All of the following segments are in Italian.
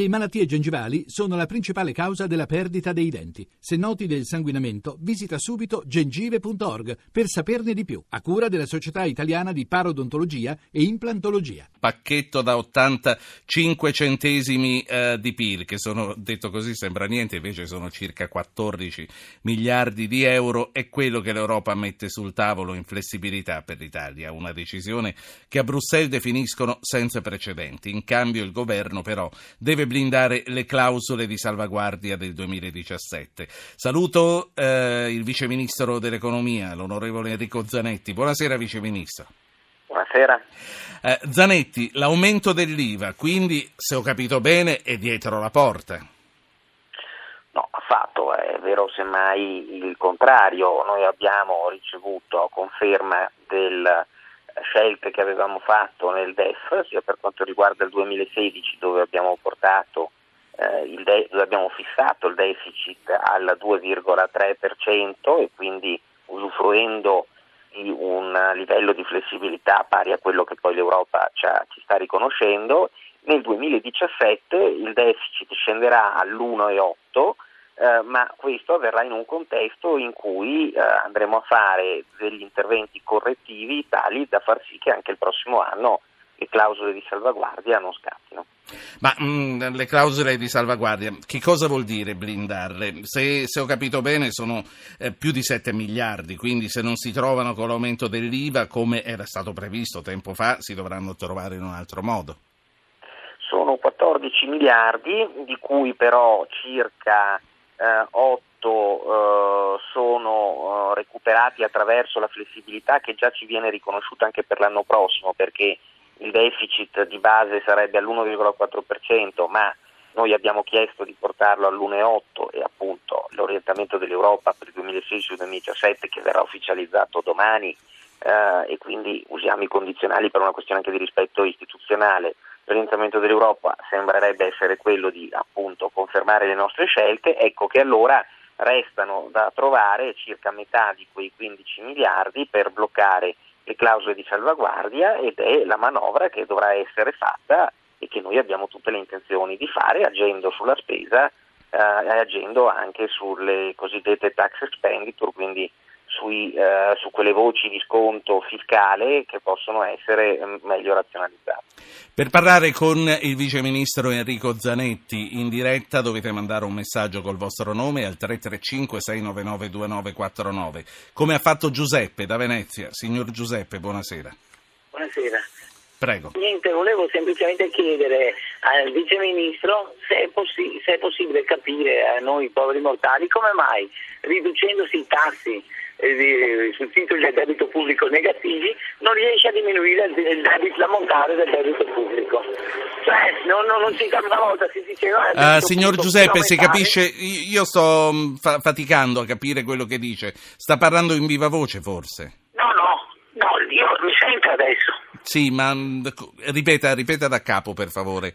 Le malattie gengivali sono la principale causa della perdita dei denti. Se noti del sanguinamento, visita subito gengive.org per saperne di più, a cura della Società Italiana di Parodontologia e Implantologia. Pacchetto da 85 centesimi di PIL, che sono, detto così sembra niente, invece sono circa 14 miliardi di euro, è quello che l'Europa mette sul tavolo in flessibilità per l'Italia, una decisione che a Bruxelles definiscono senza precedenti. In cambio il governo però deve blindare le clausole di salvaguardia del 2017. Saluto il Vice Ministro dell'Economia, l'onorevole Enrico Zanetti. Buonasera Vice Ministro. Buonasera. Zanetti, l'aumento dell'IVA, quindi se ho capito bene è dietro la porta. No, affatto, è vero semmai il contrario. Noi abbiamo ricevuto conferma del scelte che avevamo fatto nel DEF, sia per quanto riguarda il 2016 dove abbiamo portato dove abbiamo fissato il deficit al 2,3% e quindi usufruendo di un livello di flessibilità pari a quello che poi l'Europa ci sta riconoscendo. Nel 2017 il deficit scenderà all'1,8%, ma questo avverrà in un contesto in cui andremo a fare degli interventi correttivi tali da far sì che anche il prossimo anno le clausole di salvaguardia non scattino. Ma le clausole di salvaguardia, che cosa vuol dire blindarle? Se ho capito bene sono più di 7 miliardi, quindi se non si trovano con l'aumento dell'IVA come era stato previsto tempo fa, si dovranno trovare in un altro modo. Sono 14 miliardi, di cui però circa 8 sono recuperati attraverso la flessibilità che già ci viene riconosciuta anche per l'anno prossimo, perché il deficit di base sarebbe all'1,4%, ma noi abbiamo chiesto di portarlo all'1,8% e appunto l'orientamento dell'Europa per il 2016-2017 che verrà ufficializzato domani e quindi usiamo i condizionali per una questione anche di rispetto istituzionale. L'orientamento dell'Europa sembrerebbe essere quello di appunto confermare le nostre scelte, ecco che allora restano da trovare circa metà di quei 15 miliardi per bloccare le clausole di salvaguardia ed è la manovra che dovrà essere fatta e che noi abbiamo tutte le intenzioni di fare agendo sulla spesa e agendo anche sulle cosiddette tax expenditure, quindi su quelle voci di sconto fiscale che possono essere meglio razionalizzate. Per parlare con il Vice Ministro Enrico Zanetti in diretta dovete mandare un messaggio col vostro nome al 335 699 2949, come ha fatto Giuseppe da Venezia. Signor Giuseppe, buonasera. Buonasera. Prego. Niente, volevo semplicemente chiedere al Vice Ministro se è possibile capire a noi poveri mortali come mai riducendosi i tassi sul titolo del debito pubblico negativi non riesce a diminuire il debito, l'ammontare del debito pubblico, cioè non si cambia una volta, si diceva signor Giuseppe, si capisce, io sto faticando a capire quello che dice, sta parlando in viva voce forse? No, io mi sento adesso. Sì, ma ripeta da capo per favore.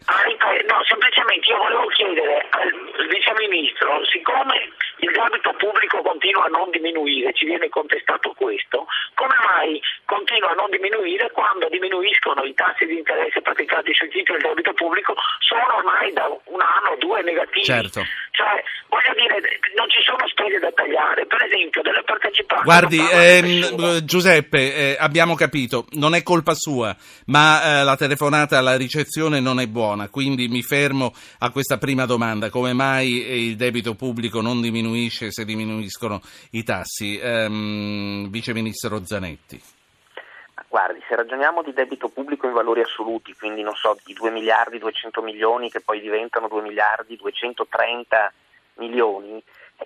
Semplicemente io volevo chiedere al Vice Ministro, siccome il debito pubblico continua a non diminuire, ci viene contestato questo, come mai continua a non diminuire quando diminuiscono i tassi di interesse praticati sui titoli del debito pubblico, sono ormai da un anno o due negativi. Certo. Cioè, voglio dire, non ci sono spese da tagliare, per esempio della partecipazione. Guardi, Giuseppe, abbiamo capito, non è colpa sua, ma la telefonata alla ricezione non è buona, quindi mi fermo a questa prima domanda, come mai il debito pubblico non diminuisce se diminuiscono i tassi? Vice Ministro Zanetti. Guardi, se ragioniamo di debito pubblico in valori assoluti, quindi non so, di 2 miliardi 200 milioni che poi diventano 2 miliardi 230 milioni,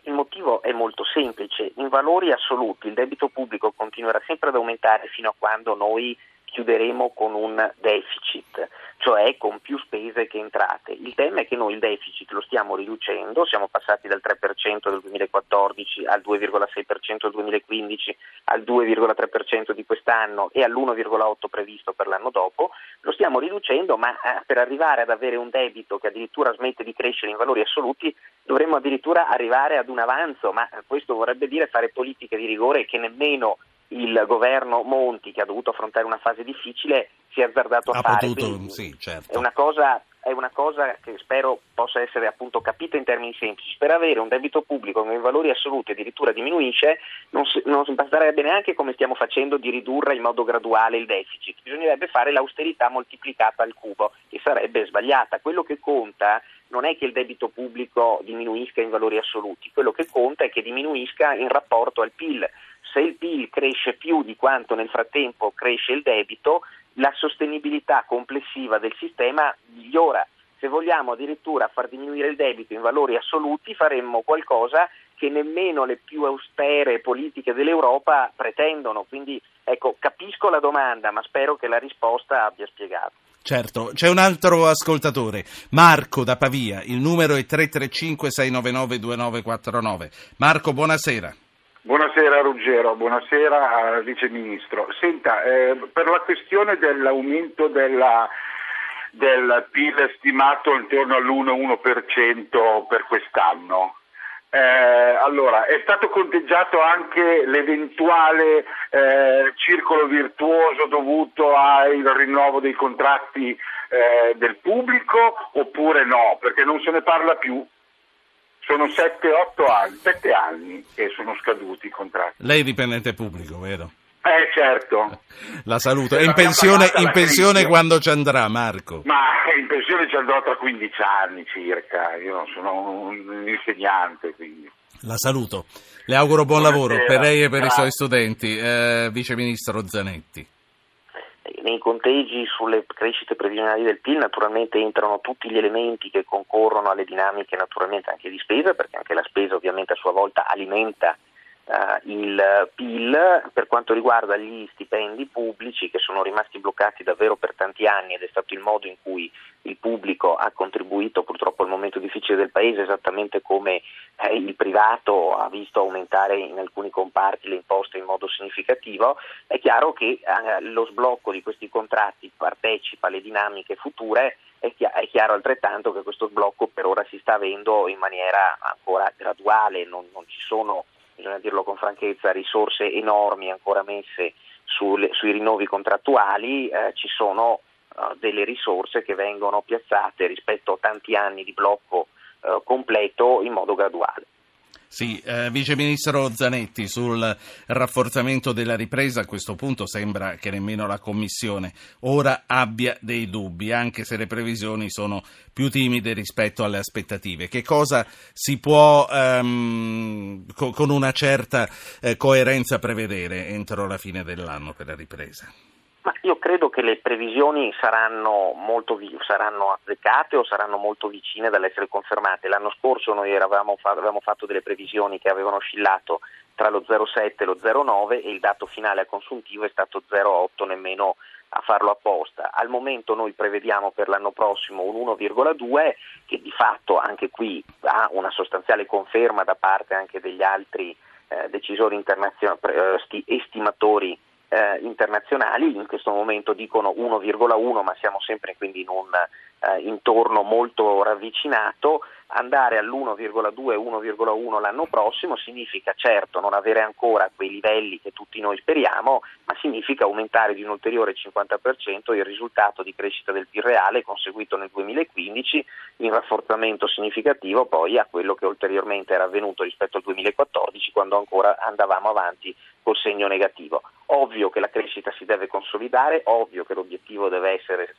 il motivo è molto semplice. In valori assoluti il debito pubblico continuerà sempre ad aumentare fino a quando noi chiuderemo con un deficit, cioè con più spese che entrate. Il tema è che noi il deficit lo stiamo riducendo, siamo passati dal 3% del 2014 al 2,6% del 2015, al 2,3% di quest'anno e all'1,8% previsto per l'anno dopo, lo stiamo riducendo, ma per arrivare ad avere un debito che addirittura smette di crescere in valori assoluti dovremmo addirittura arrivare ad un avanzo, ma questo vorrebbe dire fare politiche di rigore che nemmeno il governo Monti, che ha dovuto affrontare una fase difficile, si è azzardato a fare. Quindi, sì, certo. È una cosa è una cosa che spero possa essere appunto capita in termini semplici. Per avere un debito pubblico che in valori assoluti addirittura diminuisce, non basterebbe neanche, come stiamo facendo, di ridurre in modo graduale il deficit. Bisognerebbe fare l'austerità moltiplicata al cubo, che sarebbe sbagliata. Quello che conta non è che il debito pubblico diminuisca in valori assoluti, quello che conta è che diminuisca in rapporto al PIL. Se il PIL cresce più di quanto nel frattempo cresce il debito, la sostenibilità complessiva del sistema migliora. Se vogliamo addirittura far diminuire il debito in valori assoluti, faremmo qualcosa che nemmeno le più austere politiche dell'Europa pretendono. Quindi ecco, capisco la domanda, ma spero che la risposta abbia spiegato. Certo, c'è un altro ascoltatore, Marco da Pavia, il numero è 335-699-2949. Marco, buonasera. Buonasera Ruggero, buonasera Vice Ministro. Senta, per la questione dell'aumento del PIL stimato intorno all'1,1% per quest'anno, allora è stato conteggiato anche l'eventuale circolo virtuoso dovuto al rinnovo dei contratti del pubblico oppure no? Perché non se ne parla più. Sono 7 anni che sono scaduti i contratti. Lei è dipendente pubblico, vero? Certo. La saluto. E in pensione quando ci andrà, Marco? Ma in pensione ci andrò tra 15 anni circa. Io sono un insegnante, quindi. La saluto. Le auguro buon lavoro per lei e per i suoi studenti, Vice Ministro Zanetti. Nei conteggi sulle crescite previsionali del PIL naturalmente entrano tutti gli elementi che concorrono alle dinamiche naturalmente anche di spesa, perché anche la spesa ovviamente a sua volta alimenta il PIL. Per quanto riguarda gli stipendi pubblici, che sono rimasti bloccati davvero per tanti anni, ed è stato il modo in cui il pubblico ha contribuito purtroppo al momento difficile del Paese, esattamente come il privato ha visto aumentare in alcuni comparti le imposte in modo significativo, è chiaro che lo sblocco di questi contratti partecipa alle dinamiche future. È chiaro altrettanto che questo sblocco per ora si sta avendo in maniera ancora graduale, non ci sono, bisogna dirlo con franchezza, risorse enormi ancora messe sui rinnovi contrattuali, ci sono delle risorse che vengono piazzate rispetto a tanti anni di blocco completo in modo graduale. Sì, Vice Ministro Zanetti, sul rafforzamento della ripresa a questo punto sembra che nemmeno la Commissione ora abbia dei dubbi, anche se le previsioni sono più timide rispetto alle aspettative. Che cosa si può con una certa coerenza prevedere entro la fine dell'anno per la ripresa? Ma io credo che le previsioni saranno azzeccate o saranno molto vicine dall'essere confermate. L'anno scorso noi avevamo fatto delle previsioni che avevano oscillato tra lo 0,7 e lo 0,9 e il dato finale a consuntivo è stato 0,8, nemmeno a farlo apposta. Al momento noi prevediamo per l'anno prossimo un 1,2 che di fatto anche qui ha una sostanziale conferma da parte anche degli altri decisori estimatori internazionali. In questo momento dicono 1,1, ma siamo sempre quindi in un intorno molto ravvicinato. Andare all'1,2, 1,1 l'anno prossimo significa certo non avere ancora quei livelli che tutti noi speriamo, ma significa aumentare di un ulteriore 50% il risultato di crescita del PIL reale conseguito nel 2015, in rafforzamento significativo poi a quello che ulteriormente era avvenuto rispetto al 2014, quando ancora andavamo avanti col segno negativo. Ovvio che la crescita si deve consolidare, ovvio che l'obiettivo deve essere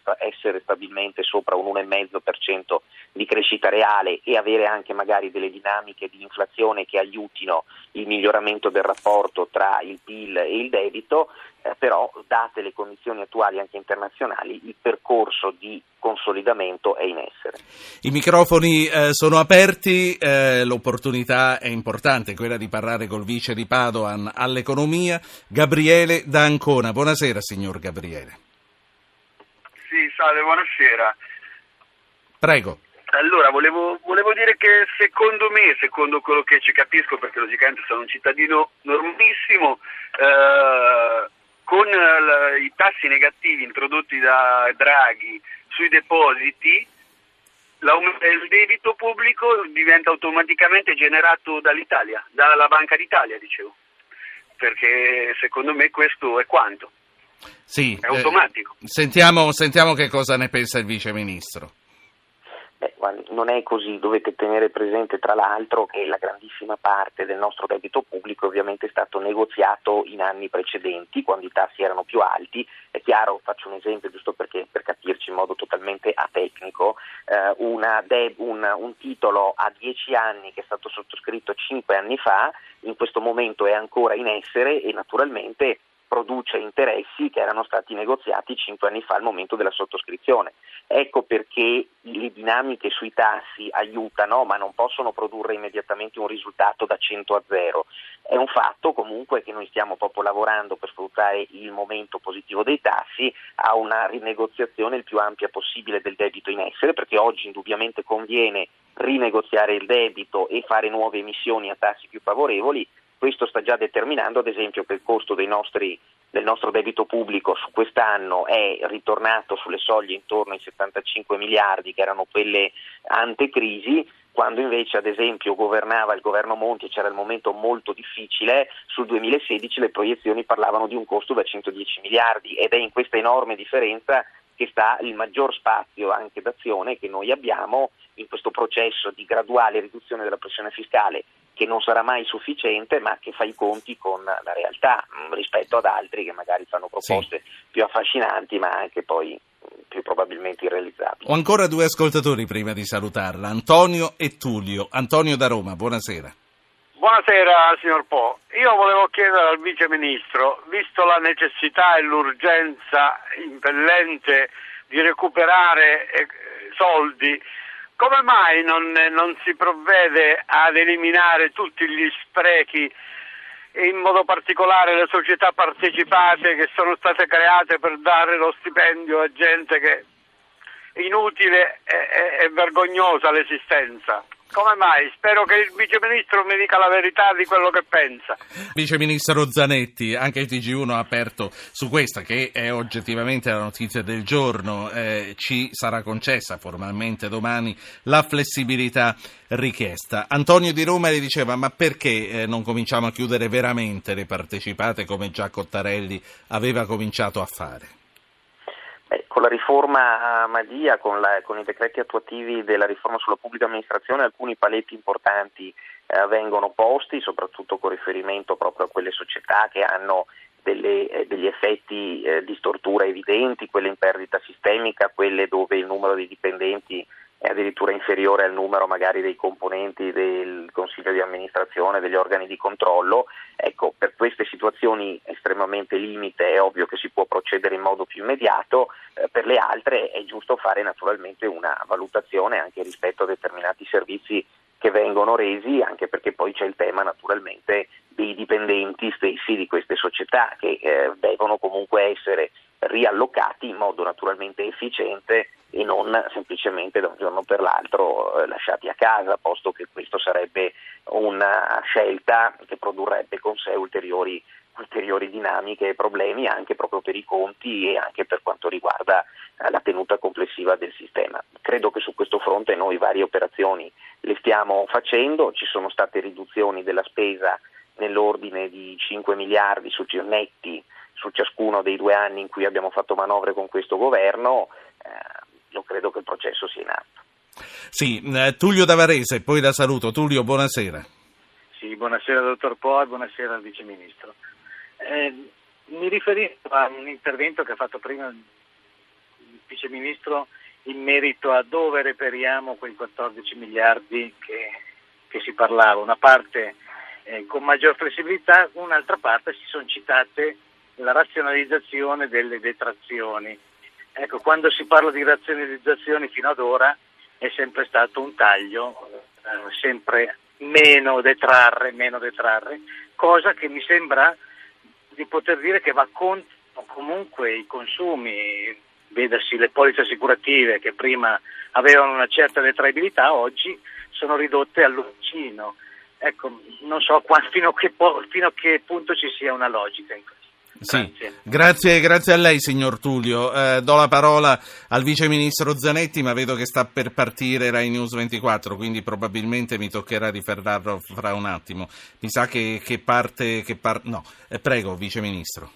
stabilmente sopra un 1,5% di crescita reale e avere anche magari delle dinamiche di inflazione che aiutino il miglioramento del rapporto tra il PIL e il debito, però date le condizioni attuali anche internazionali il percorso di consolidamento è in essere. I microfoni sono aperti, l'opportunità è importante, quella di parlare col vice di Padoan all'economia, Gabriele da Ancona. Buonasera signor Gabriele. Sì, salve, buonasera. Prego. Allora, volevo dire che secondo quello che ci capisco, perché logicamente sono un cittadino normalissimo, con i tassi negativi introdotti da Draghi sui depositi, il debito pubblico diventa automaticamente generato dall'Italia, dalla Banca d'Italia, dicevo, perché secondo me questo è quanto. Sì, è automatico. Sentiamo che cosa ne pensa il Vice Ministro. Non è così. Dovete tenere presente tra l'altro che la grandissima parte del nostro debito pubblico ovviamente è stato negoziato in anni precedenti, quando i tassi erano più alti. È chiaro, faccio un esempio giusto perché per capirci in modo totalmente atecnico, un titolo a 10 anni che è stato sottoscritto 5 anni fa, in questo momento è ancora in essere e naturalmente produce interessi che erano stati negoziati 5 anni fa al momento della sottoscrizione. Ecco perché le dinamiche sui tassi aiutano, ma non possono produrre immediatamente un risultato da 100 a 0. È un fatto comunque che noi stiamo proprio lavorando per sfruttare il momento positivo dei tassi a una rinegoziazione il più ampia possibile del debito in essere, perché oggi indubbiamente conviene rinegoziare il debito e fare nuove emissioni a tassi più favorevoli. Questo sta già determinando, ad esempio, che il costo del nostro debito pubblico su quest'anno è ritornato sulle soglie intorno ai 75 miliardi, che erano quelle antecrisi, quando invece, ad esempio, governava il governo Monti e c'era il momento molto difficile. Sul 2016 le proiezioni parlavano di un costo da 110 miliardi ed è in questa enorme differenza che sta il maggior spazio anche d'azione che noi abbiamo in questo processo di graduale riduzione della pressione fiscale, che non sarà mai sufficiente, ma che fa i conti con la realtà rispetto ad altri che magari fanno proposte più affascinanti, ma anche poi più probabilmente irrealizzabili. Ho ancora 2 ascoltatori prima di salutarla, Antonio e Tullio. Antonio da Roma, buonasera. Buonasera signor Po, io volevo chiedere al Vice Ministro, visto la necessità e l'urgenza impellente di recuperare soldi, come mai non si provvede ad eliminare tutti gli sprechi, in modo particolare le società partecipate che sono state create per dare lo stipendio a gente che è inutile e vergognosa l'esistenza? Come mai? Spero che il Vice Ministro mi dica la verità di quello che pensa. Vice Ministro Zanetti, anche il TG1 ha aperto su questa, che è oggettivamente la notizia del giorno. Ci sarà concessa formalmente domani la flessibilità richiesta. Antonio di Roma le diceva: ma perché non cominciamo a chiudere veramente le partecipate come già Cottarelli aveva cominciato a fare? Con la riforma Madia, con i decreti attuativi della riforma sulla pubblica amministrazione, alcuni paletti importanti vengono posti, soprattutto con riferimento proprio a quelle società che hanno degli effetti di stortura evidenti, quelle in perdita sistemica, quelle dove il numero dei dipendenti è addirittura inferiore al numero magari dei componenti del consiglio di amministrazione, degli organi di controllo. Ecco, per queste situazioni estremamente limite è ovvio che si può procedere in modo più immediato, per le altre è giusto fare naturalmente una valutazione anche rispetto a determinati servizi che vengono resi, anche perché poi c'è il tema naturalmente dei dipendenti stessi di queste società che devono comunque essere riallocati in modo naturalmente efficiente e non semplicemente da un giorno per l'altro lasciati a casa, posto che questo sarebbe una scelta che produrrebbe con sé ulteriori dinamiche e problemi anche proprio per i conti e anche per quanto riguarda la tenuta complessiva del sistema. Credo che su questo fronte noi varie operazioni le stiamo facendo, ci sono state riduzioni della spesa nell'ordine di 5 miliardi netti su ciascuno dei 2 anni in cui abbiamo fatto manovre con questo governo. Io credo che il processo sia in atto. Sì, Tullio da Varese, poi la saluto. Tullio, buonasera. Sì, buonasera dottor Po e buonasera al Vice Ministro. Mi riferisco a un intervento che ha fatto prima il Vice Ministro in merito a dove reperiamo quei 14 miliardi che si parlava. Una parte con maggior flessibilità, un'altra parte si sono citate la razionalizzazione delle detrazioni. Ecco, quando si parla di razionalizzazioni fino ad ora è sempre stato un taglio, sempre meno detrarre, cosa che mi sembra di poter dire che va contro comunque i consumi, vedasi le polizze assicurative che prima avevano una certa detraibilità, oggi sono ridotte all'uncino. Ecco, non so fino a che punto ci sia una logica in questo. Sì. Grazie a lei signor Tullio. Do la parola al Vice Ministro Zanetti, ma vedo che sta per partire Rai News 24, quindi probabilmente mi toccherà riferirlo fra un attimo. Mi sa che parte... No, prego Vice Ministro.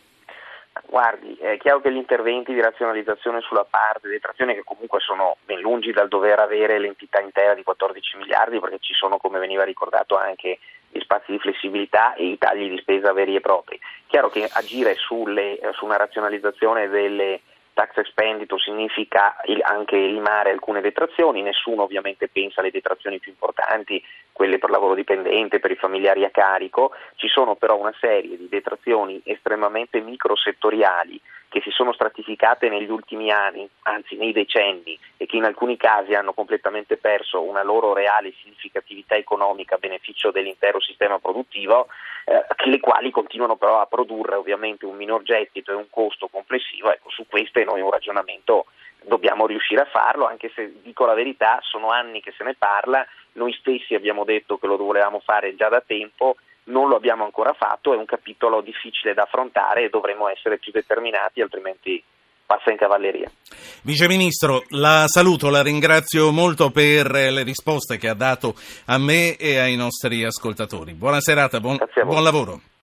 Guardi, è chiaro che gli interventi di razionalizzazione sulla parte detrazione, che comunque sono ben lungi dal dover avere l'entità intera di 14 miliardi, perché ci sono, come veniva ricordato, anche gli spazi di flessibilità e i tagli di spesa veri e propri. Chiaro che agire su una razionalizzazione delle tax expenditure significa anche limare alcune detrazioni. Nessuno ovviamente pensa alle detrazioni più importanti, quelle per lavoro dipendente, per i familiari a carico. Ci sono però una serie di detrazioni estremamente microsettoriali che si sono stratificate negli ultimi anni, anzi nei decenni, e che in alcuni casi hanno completamente perso una loro reale significatività economica a beneficio dell'intero sistema produttivo, le quali continuano però a produrre ovviamente un minor gettito e un costo complessivo. Ecco, su queste noi un ragionamento dobbiamo riuscire a farlo, anche se, dico la verità, sono anni che se ne parla, noi stessi abbiamo detto che lo volevamo fare già da tempo, non lo abbiamo ancora fatto, è un capitolo difficile da affrontare e dovremo essere più determinati, altrimenti passa in cavalleria. Vice Ministro, la saluto, la ringrazio molto per le risposte che ha dato a me e ai nostri ascoltatori. Buona serata, buon lavoro.